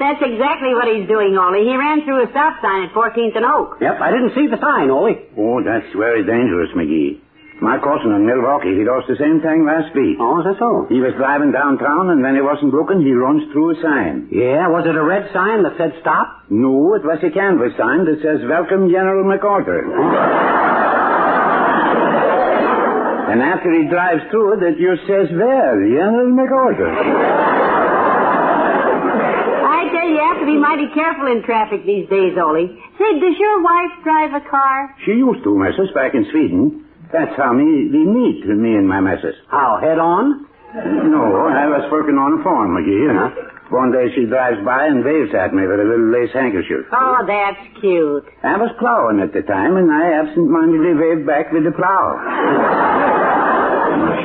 That's exactly what he's doing, Ole. He ran through a stop sign at Fourteenth and Oak. Yep, I didn't see the sign, Ole. Oh, that's very dangerous, McGee. My cousin in Milwaukee, he lost the same thing last week. Oh, is that so? He was driving downtown, and when he wasn't looking, he runs through a sign. Yeah, was it a red sign that said stop? No, it was a canvas sign that says, Welcome, General MacArthur. And after he drives through it, it just says, well, General MacArthur. I tell you, you have to be mighty careful in traffic these days, Ole. Say, does your wife drive a car? She used to, missus, back in Sweden. That's how me, we meet, me and my missus. How, head on? No, I was working on a farm, McGee. Huh? One day she drives by and waves at me with a little lace handkerchief. Oh, that's cute. I was plowing at the time, and I absentmindedly waved back with the plow.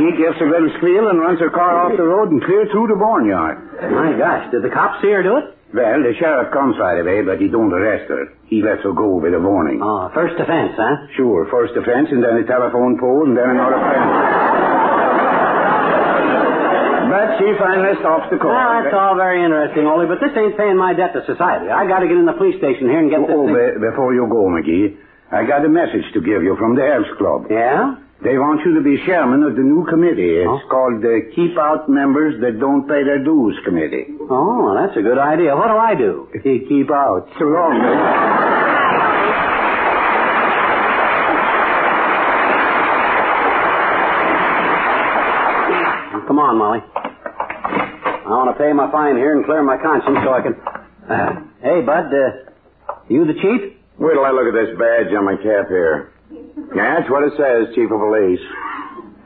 She gives a little squeal and runs her car off the road and clear through the barnyard. My gosh, did the cops see her do it? Well, the sheriff comes right away, but he don't arrest her. He lets her go with a warning. Oh, first offense, huh? Sure, first offense, and then a telephone pole, and then another offense. But she finally stops the car. Well, that's all very interesting, Ole, but this ain't paying my debt to society. I got to get in the police station here and get oh, this thing. Oh, be- before you go, McGee, I got a message to give you from the Elks Club. Yeah? They want you to be chairman of the new committee. It's oh? called the Keep Out Members That Don't Pay Their Dues Committee. Oh, that's a good idea. What do I do? Keep out. So long. Well, come on, Molly. I want to pay my fine here and clear my conscience so I can... Uh, hey, Bud, uh, you the chief? Wait till I look at this badge on my cap here. Yeah, that's what it says, Chief of Police.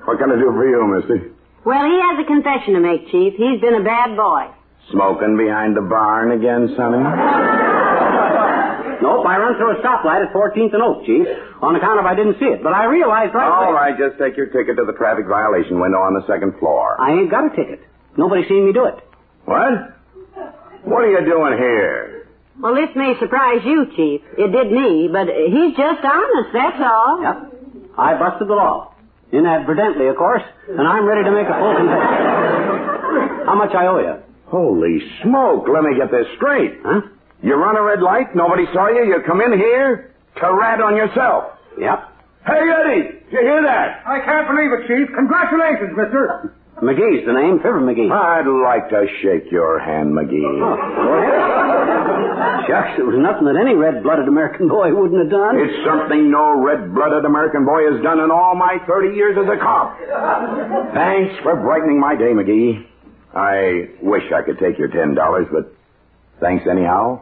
What can I do for you, mister? Well, he has a confession to make, Chief. He's been a bad boy. Smoking behind the barn again, Sonny? Nope, I run through a stoplight at fourteenth and Oak, Chief, on account of I didn't see it. But I realized right away... All right, just take your ticket to the traffic violation window on the second floor. I ain't got a ticket. Nobody's seen me do it. What? What are you doing here? Well, this may surprise you, Chief. It did me, but he's just honest, that's all. Yep. I busted the law. Inadvertently, of course, and I'm ready to make a full confession. How much I owe you? Holy smoke, let me get this straight. Huh? You run a red light, nobody saw you, you come in here to rat on yourself. Yep. Hey, Eddie, did you hear that? I can't believe it, Chief. Congratulations, mister. McGee's the name, Fibber McGee. I'd like to shake your hand, McGee. Oh, go ahead. Shucks, it was nothing that any red-blooded American boy wouldn't have done. It's something no red-blooded American boy has done in all my thirty years as a cop. Thanks for brightening my day, McGee. I wish I could take your ten dollars, but thanks anyhow.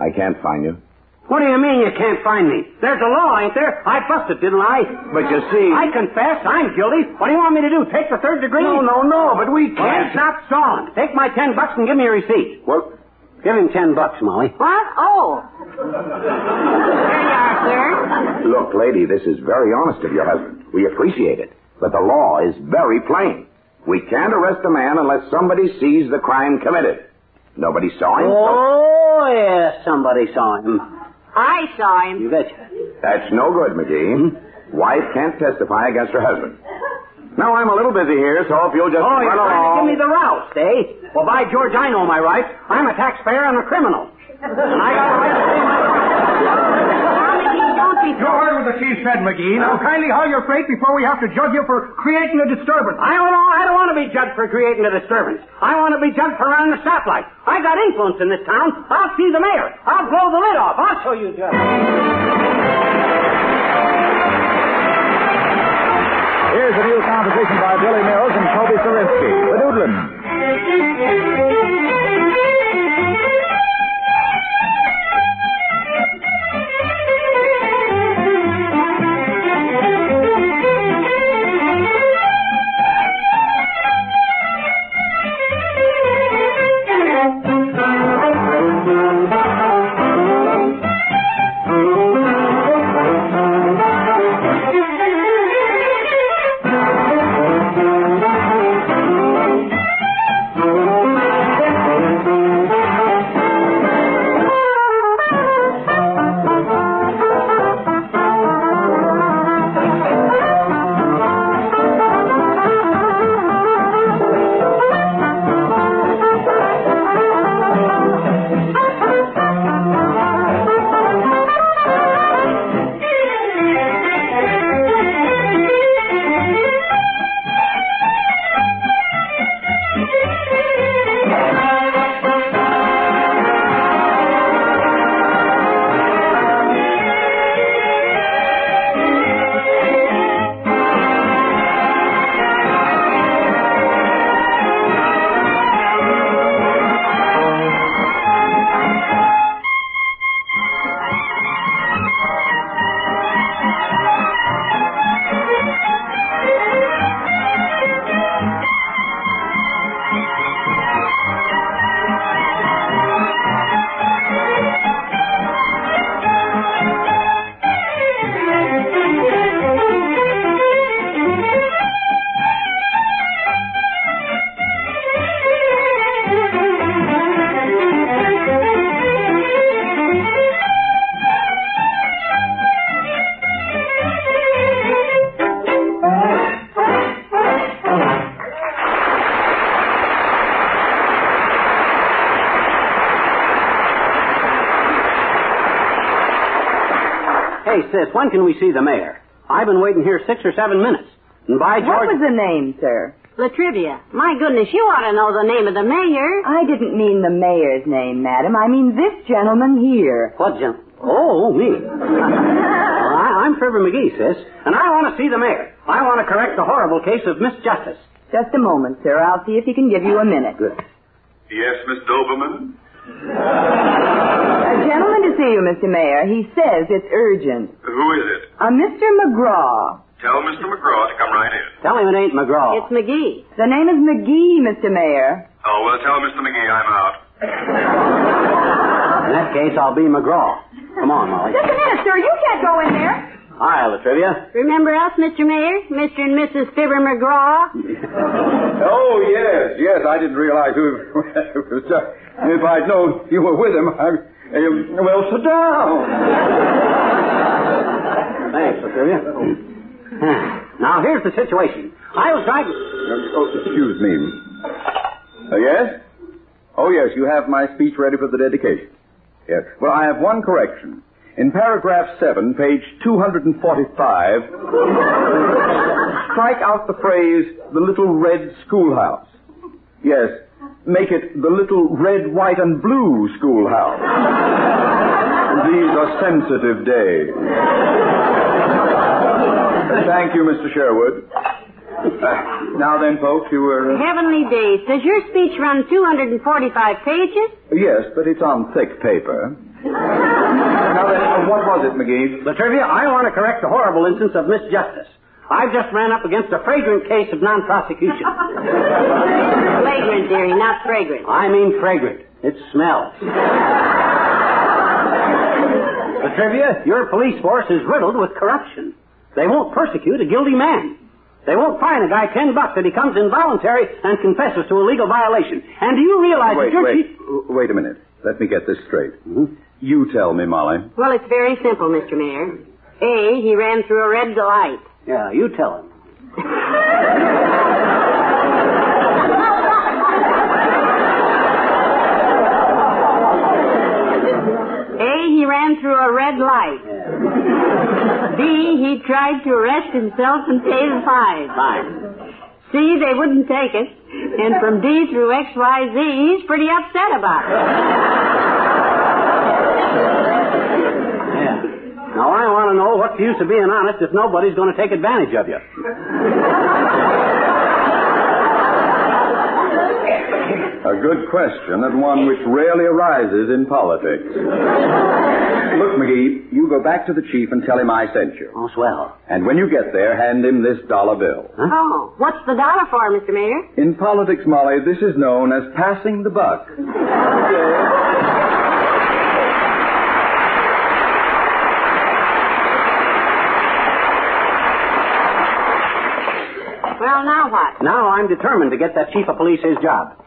I can't find you. What do you mean you can't find me? There's a law, ain't there? I busted, didn't I? But you see... I confess. I'm guilty. What do you want me to do? Take the third degree? No, no, no, but we can't... Well, it's not stolen. Take my ten bucks and give me a receipt. What? Give him ten bucks, Molly. What? Oh. There you are, sir. Look, lady, this is very honest of your husband. We appreciate it. But the law is very plain. We can't arrest a man unless somebody sees the crime committed. Nobody saw him? Oh, so... yeah, somebody saw him. I saw him. You betcha. That's no good, McGee. Hmm? Wife can't testify against her husband. Now, I'm a little busy here, so if you'll just... Oh, you're trying to give me the rouse, eh? Well, by George, I know my rights. I'm a taxpayer and a criminal. And I got a right to pay my rights. You're heard what the chief said, McGee. Now, kindly haul your freight before we have to judge you for creating a disturbance. I don't know. I don't want to be judged for creating a disturbance. I want to be judged for running the stoplight. I got influence in this town. I'll see the mayor. I'll blow the lid off. I'll show you just. Here's a new composition by Billy Mills and Toby Sarinsky, The Doodlin'. When can we see the mayor? I've been waiting here six or seven minutes. And by George... What was the name, sir? La Trivia. My goodness, you ought to know the name of the mayor. I didn't mean the mayor's name, madam. I mean this gentleman here. What gentleman? Oh, me. well, I, I'm Fibber McGee, sis. And I want to see the mayor. I want to correct the horrible case of misjustice. Just a moment, sir. I'll see if he can give you a minute. Good. Yes, Miss Doberman? A gentleman to see you, Mister Mayor. He says it's urgent. Who is it? A Mister McGraw. Tell Mister McGraw to come right in. Tell him it ain't McGraw. It's McGee. The name is McGee, Mister Mayor. Oh, well, tell Mister McGee I'm out. In that case, I'll be McGraw. Come on, Molly. Just a minute, sir. You can't go in there. Hi, La Trivia. Remember us, Mister Mayor? Mister and Missus Fibber McGraw? oh, yes, yes. I didn't realize who... if I'd known you were with him, I... Uh, well, sit down. Thanks, Cecilia. Now, here's the situation. I was trying to... Uh, oh, excuse me. Uh, yes? Oh, yes, you have my speech ready for the dedication. Yes. Well, I have one correction. In paragraph seven, page two forty-five... strike out the phrase, the little red schoolhouse. Yes, make it the little red, white, and blue schoolhouse. These are sensitive days. Thank you, Mister Sherwood. Uh, now then, folks, you were... Uh... Heavenly days. Does your speech run two hundred forty-five pages? Yes, but it's on thick paper. Now then, uh, what was it, McGee? La Trivia, I want to correct the horrible instance of misjustice. I've just ran up against a fragrant case of non-prosecution. Flagrant, dearie, not fragrant. I mean fragrant. It smells. La Trivia, your police force is riddled with corruption. They won't persecute a guilty man. They won't fine a guy ten bucks if he comes involuntary and confesses to a legal violation. And do you realize... Wait, that you're wait, che- wait a minute. Let me get this straight. Mm-hmm. You tell me, Molly. Well, it's very simple, Mister Mayor. A, he ran through a red light. Yeah, you tell him. A, he ran through a red light. Yeah. B, he tried to arrest himself and pay the fine. Fine. C, they wouldn't take it. And from D through X, Y, Z, he's pretty upset about it. Yeah. Now, I want to know what's the use of being honest if nobody's going to take advantage of you. A good question, and one which rarely arises in politics. Look, McGee, you go back to the chief and tell him I sent you. Oh, swell. And when you get there, hand him this dollar bill. Huh? Oh, what's the dollar for, Mister Mayor? In politics, Molly, this is known as passing the buck. Well, now what? Now I'm determined to get that chief of police his job.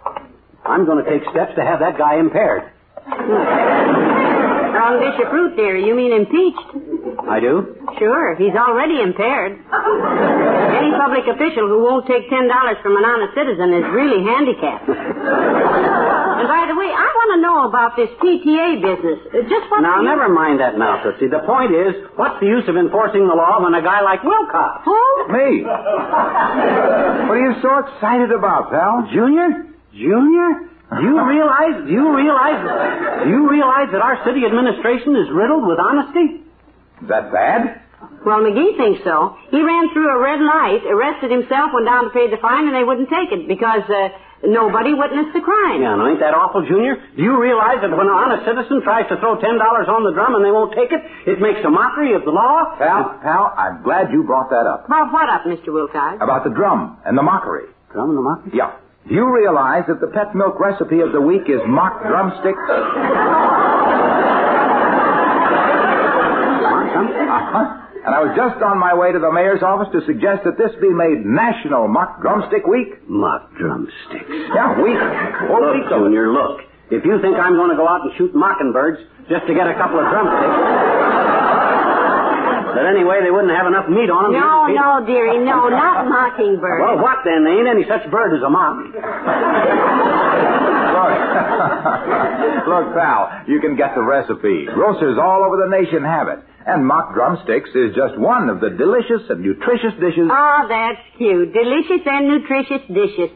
I'm going to take steps to have that guy impaired. Wrong dish of fruit, dearie. You mean impeached. I do? Sure. He's already impaired. Any public official who won't take ten dollars from an honest citizen is really handicapped. And by the way, I want to know about this P T A business. Just what... Now, never mind that now, Tootsie. The point is, what's the use of enforcing the law when a guy like Wilcox... Who? Me. What are you so excited about, pal? Junior? Junior, do you realize, do you realize, do you realize that our city administration is riddled with honesty? Is that bad? Well, McGee thinks so. He ran through a red light, arrested himself, went down to pay the fine, and they wouldn't take it because uh, nobody witnessed the crime. Yeah, now ain't that awful, Junior? Do you realize that when an honest citizen tries to throw ten dollars on the drum and they won't take it, it makes a mockery of the law? Pal, pal, I'm glad you brought that up. About what up, Mister Wilcox? About the drum and the mockery. Drum and the mockery? Yeah. Do you realize that the pet milk recipe of the week is mock drumsticks? Uh-huh. And I was just on my way to the mayor's office to suggest that this be made National Mock Drumstick Week. Mock drumsticks. Yeah, week. Or look, week Junior, look. If you think I'm going to go out and shoot mockingbirds just to get a couple of drumsticks... But anyway, they wouldn't have enough meat on them. No, no, dearie, no, not mockingbird. Well, what then? There ain't any such bird as a mock. Look, pal, you can get the recipe. Grocers all over the nation have it. And mock drumsticks is just one of the delicious and nutritious dishes. Oh, that's cute. Delicious and nutritious dishes.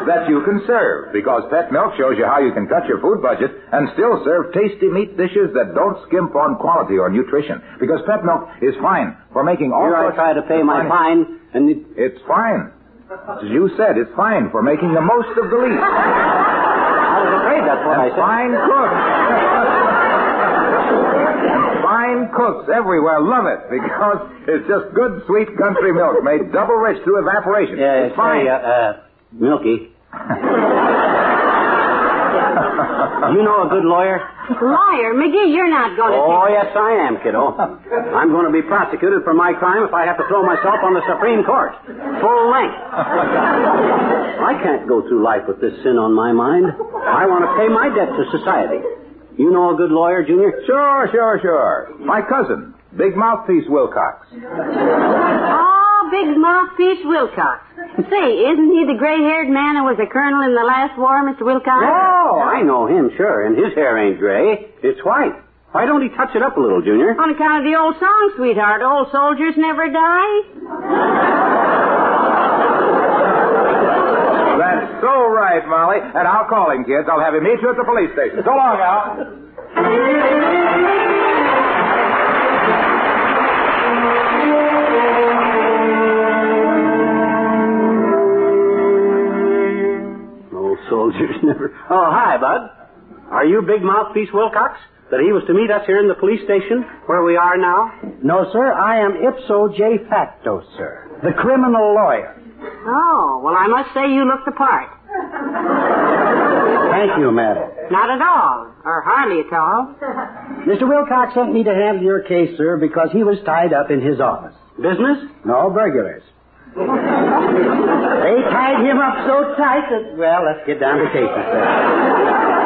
That you can serve, because Pet Milk shows you how you can cut your food budget and still serve tasty meat dishes that don't skimp on quality or nutrition. Because Pet Milk is fine for making all... Here I try to pay my fine, and it... It's fine. As you said, it's fine for making the most of the least. I was afraid that's what I said. Fine cooks. And fine cooks everywhere love it, because it's just good, sweet country milk made double rich through evaporation. Yeah, it's fine. Hey, uh, uh... Milky. You know a good lawyer? Lawyer? McGee, you're not going to... Oh, yes, I am, kiddo. I'm going to be prosecuted for my crime if I have to throw myself on the Supreme Court. Full length. I can't go through life with this sin on my mind. I want to pay my debt to society. You know a good lawyer, Junior? Sure, sure, sure. My cousin, Big Mouthpiece Wilcox. Big Mouthpiece Wilcox. Say, isn't he the gray-haired man who was a colonel in the last war, Mister Wilcox? Oh, I know him, sure. And his hair ain't gray. It's white. Why don't he touch it up a little, Junior? On account of the old song, sweetheart. Old soldiers never die. That's so right, Molly. And I'll call him, kids. I'll have him meet you at the police station. So long, Al. Old soldiers never... Oh, hi, bud. Are you Big Mouthpiece Wilcox? That he was to meet us here in the police station, where we are now? No, sir. I am Ipso Facto, sir. The criminal lawyer. Oh, well, I must say you look the part. Thank you, madam. Not at all, or hardly at all. Mister Wilcox sent me to handle your case, sir, because he was tied up in his office. Business? No, burglars. They tied him up so tight that, well, let's get down to cases, sir.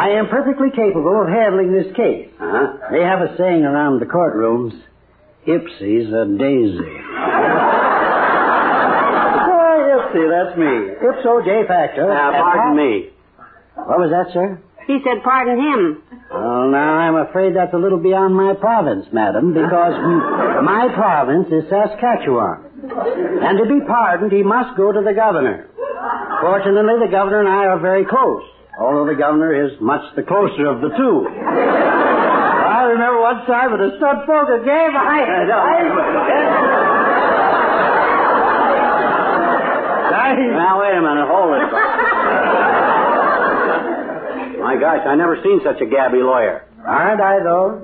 I am perfectly capable of handling this case. Uh-huh. They have a saying around the courtrooms, Ipsy's a daisy. Boy, Ipsy, that's me. Ipso Facto. Now, pardon me. What was that, sir? He said pardon him. Well, now, I'm afraid that's a little beyond my province, madam, because my province is Saskatchewan. And to be pardoned, he must go to the governor. Fortunately, the governor and I are very close. Although the governor is much the closer of the two. I remember one time at a stud poker game, I... I, I, I now, wait a minute. Hold it. My gosh, I never seen such a gabby lawyer. Aren't I, though?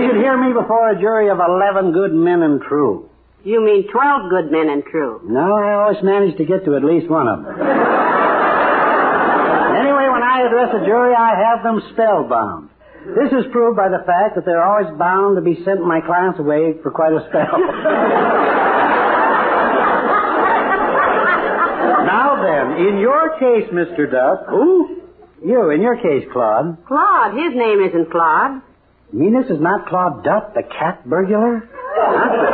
You should hear me before a jury of eleven good men and true. You mean twelve good men and true? No, I always managed to get to at least one of them. I address a jury, I have them spellbound. This is proved by the fact that they're always bound to be sent my clients away for quite a spell. Now then, in your case, Mister Duff... Who? You, in your case, Claude. Claude? His name isn't Claude. You mean this is not Claude Duff, the cat burglar? Huh?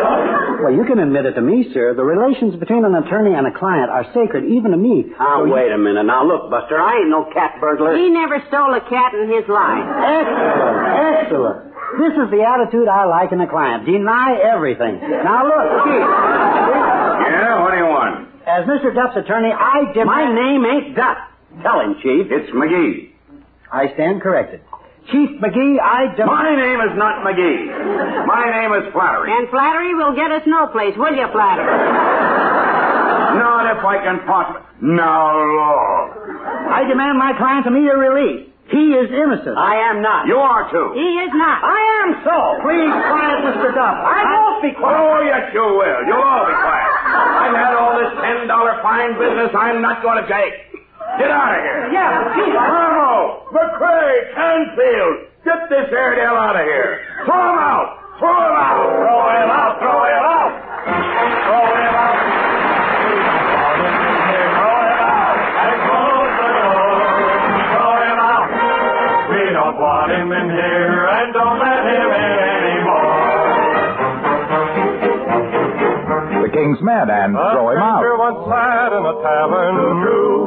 Well, you can admit it to me, sir. The relations between an attorney and a client are sacred, even to me. Now, so wait you... a minute. Now, look, Buster, I ain't no cat burglar. He never stole a cat in his life. Excellent, excellent. This is the attitude I like in a client. Deny everything. Now, look, see. Yeah, what do you want? As Mister Duff's attorney, I did... My name ain't Duff. Tell him, Chief. It's McGee. I stand corrected. Chief McGee, I demand... My name is not McGee. My name is Flattery. And Flattery will get us no place, will you, Flattery? Not if I can possibly... Now, Lord. I demand my client immediate release. He is innocent. I am not. You are, too. He is not. I am so. Please, quiet, Mister Duff. I won't be quiet. Oh, yes, you will. You'll all be quiet. I've had all this ten dollar fine business I'm not going to take. Get out of here. Yeah, Chief. Harlow, McCray, Canfield, get this airedale out of here. Throw him out. Throw him out. Throw him out. Throw him out. Throw him out. Throw him out. Throw him out. Throw him out. We don't want him in here and don't let him in anymore. The King's Men and Throw Him Out. Once sat in a tavern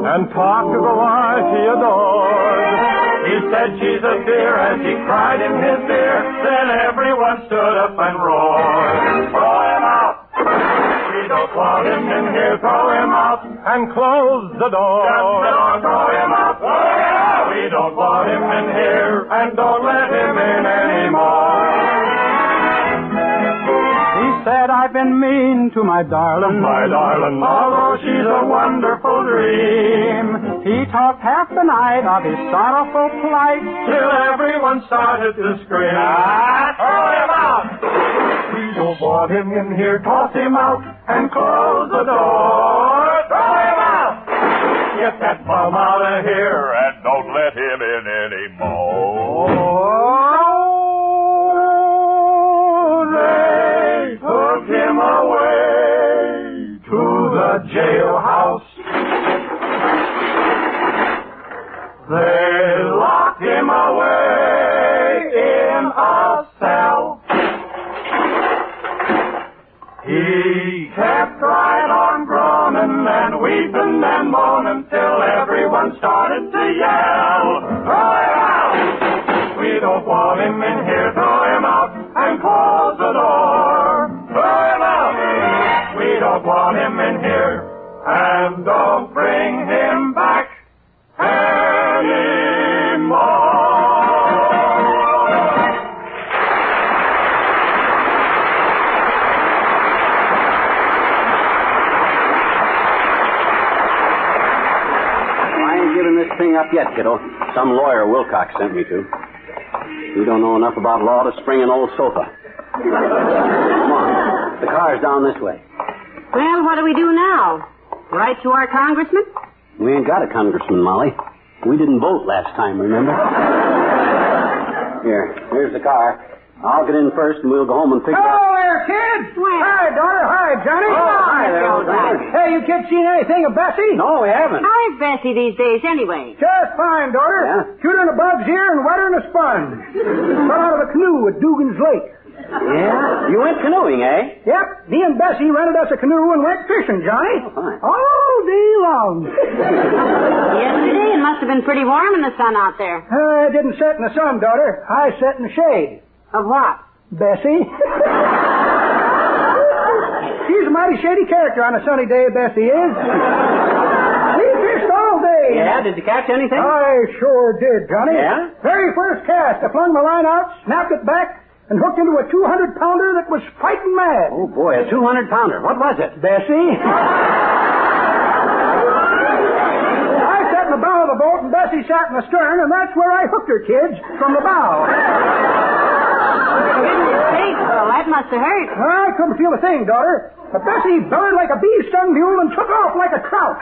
and talked to the wife he adored. He said she's a dear, and she cried in his ear. Then everyone stood up and roared. Throw him out! We don't want him in here. Throw him out! And close the door. Shut the door. Throw him out! Throw him out! We don't want him in here, and don't let him in anymore. Said I've been mean to my darling, my darling, although she's a wonderful dream. He talked half the night of his sorrowful plight till everyone started to scream. Ah, throw him out! We don't want him in here. Toss him out and close the door. Throw him out! Get that bum out of here and don't let him in anymore. Him away to the jailhouse. They locked him away in a cell. He kept right on groaning and weeping and moaning till everyone started to yell. Throw him out! We don't want him in here, throw him out, and close the door. Throw him out, we don't want him in here, and don't bring him back anymore. I ain't giving this thing up yet, kiddo. Some lawyer Wilcox sent me to. You don't know enough about law to spring an old sofa. Come on. The car's down this way. Well, what do we do now? Write to our congressman? We ain't got a congressman, Molly. We didn't vote last time, remember? Here, here's the car. I'll get in first, and we'll go home and pick up. Hello there, kids! Where? Hi, daughter. Hi, Johnny. Oh, hi there, old man. Hey, you kids seen anything of Bessie? No, we haven't. How is Bessie these days, anyway? Just fine, daughter. Yeah? Shoot her in a bug's ear and wet her in a sponge. Got out of a canoe at Dugan's Lake. Yeah? You went canoeing, eh? Yep. Me and Bessie rented us a canoe and went fishing, Johnny. Oh, fine. All day long. Yesterday, it must have been pretty warm in the sun out there. Uh, I didn't sit in the sun, daughter. I sat in the shade. Of what? Bessie. She's a mighty shady character on a sunny day, Bessie is. We fished all day. Yeah, did you catch anything? I sure did, Johnny. Yeah? Very first cast, I flung the line out, snapped it back, and hooked into a two hundred pounder that was fighting mad. Oh, boy, a two hundred pounder. What was it? Bessie. The bow of the boat, and Bessie sat in the stern, and that's where I hooked her, kids, from the bow. Goodness sake, well, that must have hurt. I couldn't feel a thing, daughter. But Bessie bellowed like a bee-stung mule and took off like a trout.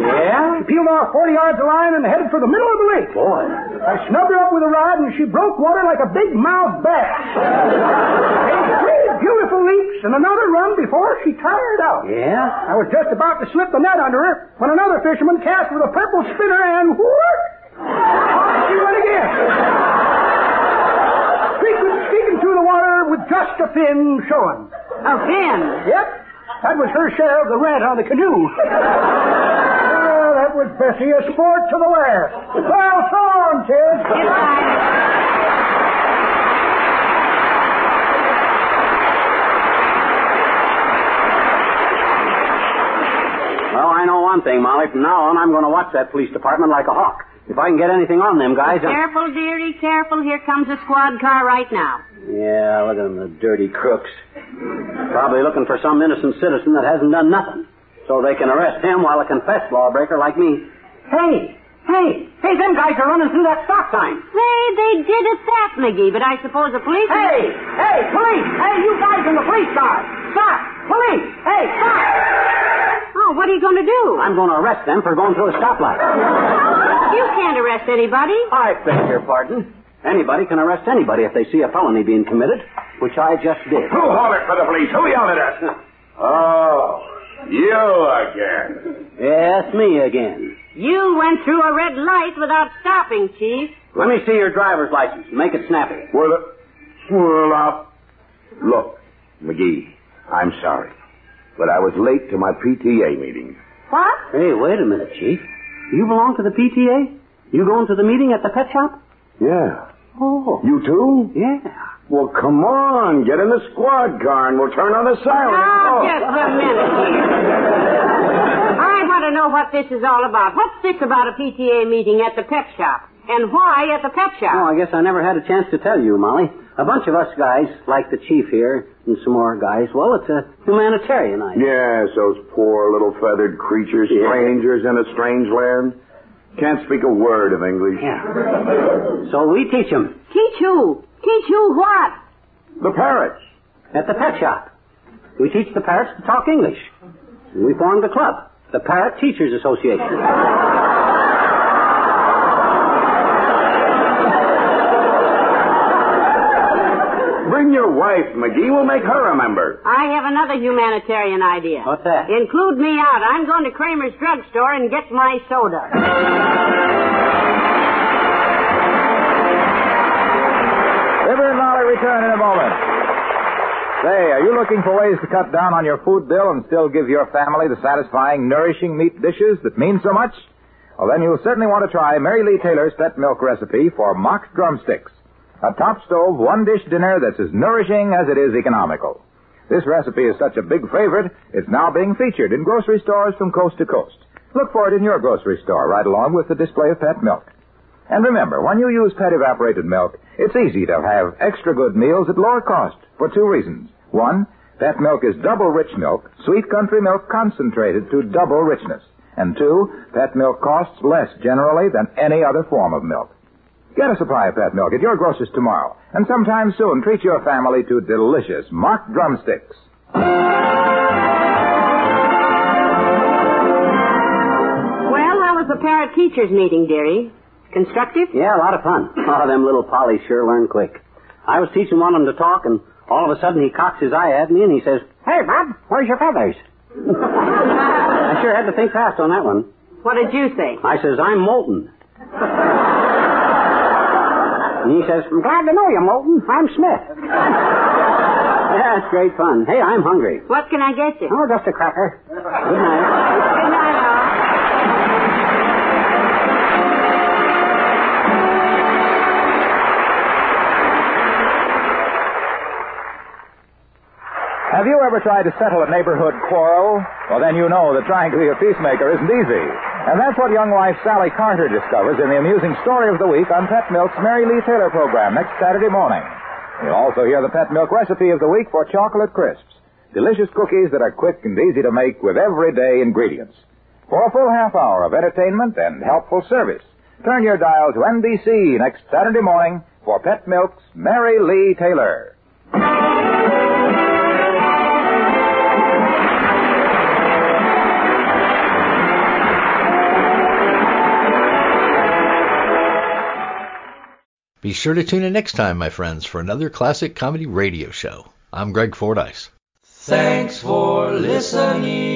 Yeah? She peeled off forty yards of line and headed for the middle of the lake. Boy. I snubbed her up with a rod, and she broke water like a big-mouthed bass. Three beautiful leaps and another run before she tired out. Yeah? I was just about to slip the net under her when another fisherman cast with a purple spinner and whoop! Off she went again. Speaking through the water with just a fin showing. A fin? Yep. That was her share of the rent on the canoe. Oh, that was Bessie, a sport to the last. Well, so long, kids. Goodbye. Well, I know one thing, Molly. From now on, I'm going to watch that police department like a hawk. If I can get anything on them guys... Well, careful, I'm... dearie, careful. Here comes a squad car right now. Yeah, look at them, the dirty crooks. Probably looking for some innocent citizen that hasn't done nothing. So they can arrest him while a confessed lawbreaker like me... Hey, hey, hey, them guys are running through that stop sign. Hey, they did a theft, McGee, but I suppose the police... Hey, hey, police! Hey, you guys in the police car! Stop! Police! Hey, stop! Oh, what are you going to do? I'm going to arrest them for going through a stoplight. You can't arrest anybody. I beg your pardon. Anybody can arrest anybody if they see a felony being committed, which I just did. Who hollered for the police? Who yelled at us? Oh, you again. Yes, me again. You went through a red light without stopping, Chief. Let me see your driver's license. Make it snappy. Well, uh, well uh, look, McGee, I'm sorry. But I was late to my P T A meeting. What? Hey, wait a minute, Chief. You belong to the P T A? You going to the meeting at the pet shop? Yeah. Oh. You too? Yeah. Well, come on. Get in the squad car and we'll turn on the siren. Now, oh. just a minute here. I want to know what this is all about. What's this about a P T A meeting at the pet shop? And why at the pet shop? Oh, I guess I never had a chance to tell you, Molly. A bunch of us guys, like the chief here, and some more guys, well, it's a humanitarian item. Yes, those poor little feathered creatures, yeah. Strangers in a strange land. Can't speak a word of English. Yeah. So we teach them. Teach who? Teach who what? The parrots. At the pet shop. We teach the parrots to talk English. We formed a club, the Parrot Teachers Association. Bring your wife, McGee. We'll make her a member. I have another humanitarian idea. What's that? Include me out. I'm going to Kramer's drugstore and get my soda. River and Molly return in a moment. Say, are you looking for ways to cut down on your food bill and still give your family the satisfying, nourishing meat dishes that mean so much? Well, then you'll certainly want to try Mary Lee Taylor's Pet Milk recipe for mock drumsticks. A top stove, one-dish dinner that's as nourishing as it is economical. This recipe is such a big favorite, it's now being featured in grocery stores from coast to coast. Look for it in your grocery store, right along with the display of Pet Milk. And remember, when you use Pet evaporated milk, it's easy to have extra good meals at lower cost for two reasons. One, Pet Milk is double rich milk, sweet country milk concentrated to double richness. And two, Pet Milk costs less generally than any other form of milk. Get a supply of Pet Milk at your grocer's tomorrow, and sometime soon treat your family to delicious mock drumsticks. Well, how was the parent teachers meeting, dearie? Constructive? Yeah, a lot of fun. A lot of them little pollies sure learn quick. I was teaching one of them to talk, and all of a sudden he cocks his eye at me and he says, "Hey, Bob, where's your feathers?" I sure had to think fast on that one. What did you say? I says, "I'm molten." And he says, "I'm glad to know you, Molten. I'm Smith." Yeah, it's great fun. Hey, I'm hungry. What can I get you? Oh, just a cracker. Good night. Good night, all. Have you ever tried to settle a neighborhood quarrel? Well, then you know that trying to be a peacemaker isn't easy. And that's what young wife Sally Carter discovers in the amusing story of the week on Pet Milk's Mary Lee Taylor program next Saturday morning. You'll also hear the Pet Milk recipe of the week for chocolate crisps, delicious cookies that are quick and easy to make with everyday ingredients. For a full half hour of entertainment and helpful service, turn your dial to N B C next Saturday morning for Pet Milk's Mary Lee Taylor. Be sure to tune in next time, my friends, for another classic comedy radio show. I'm Greg Fordyce. Thanks for listening.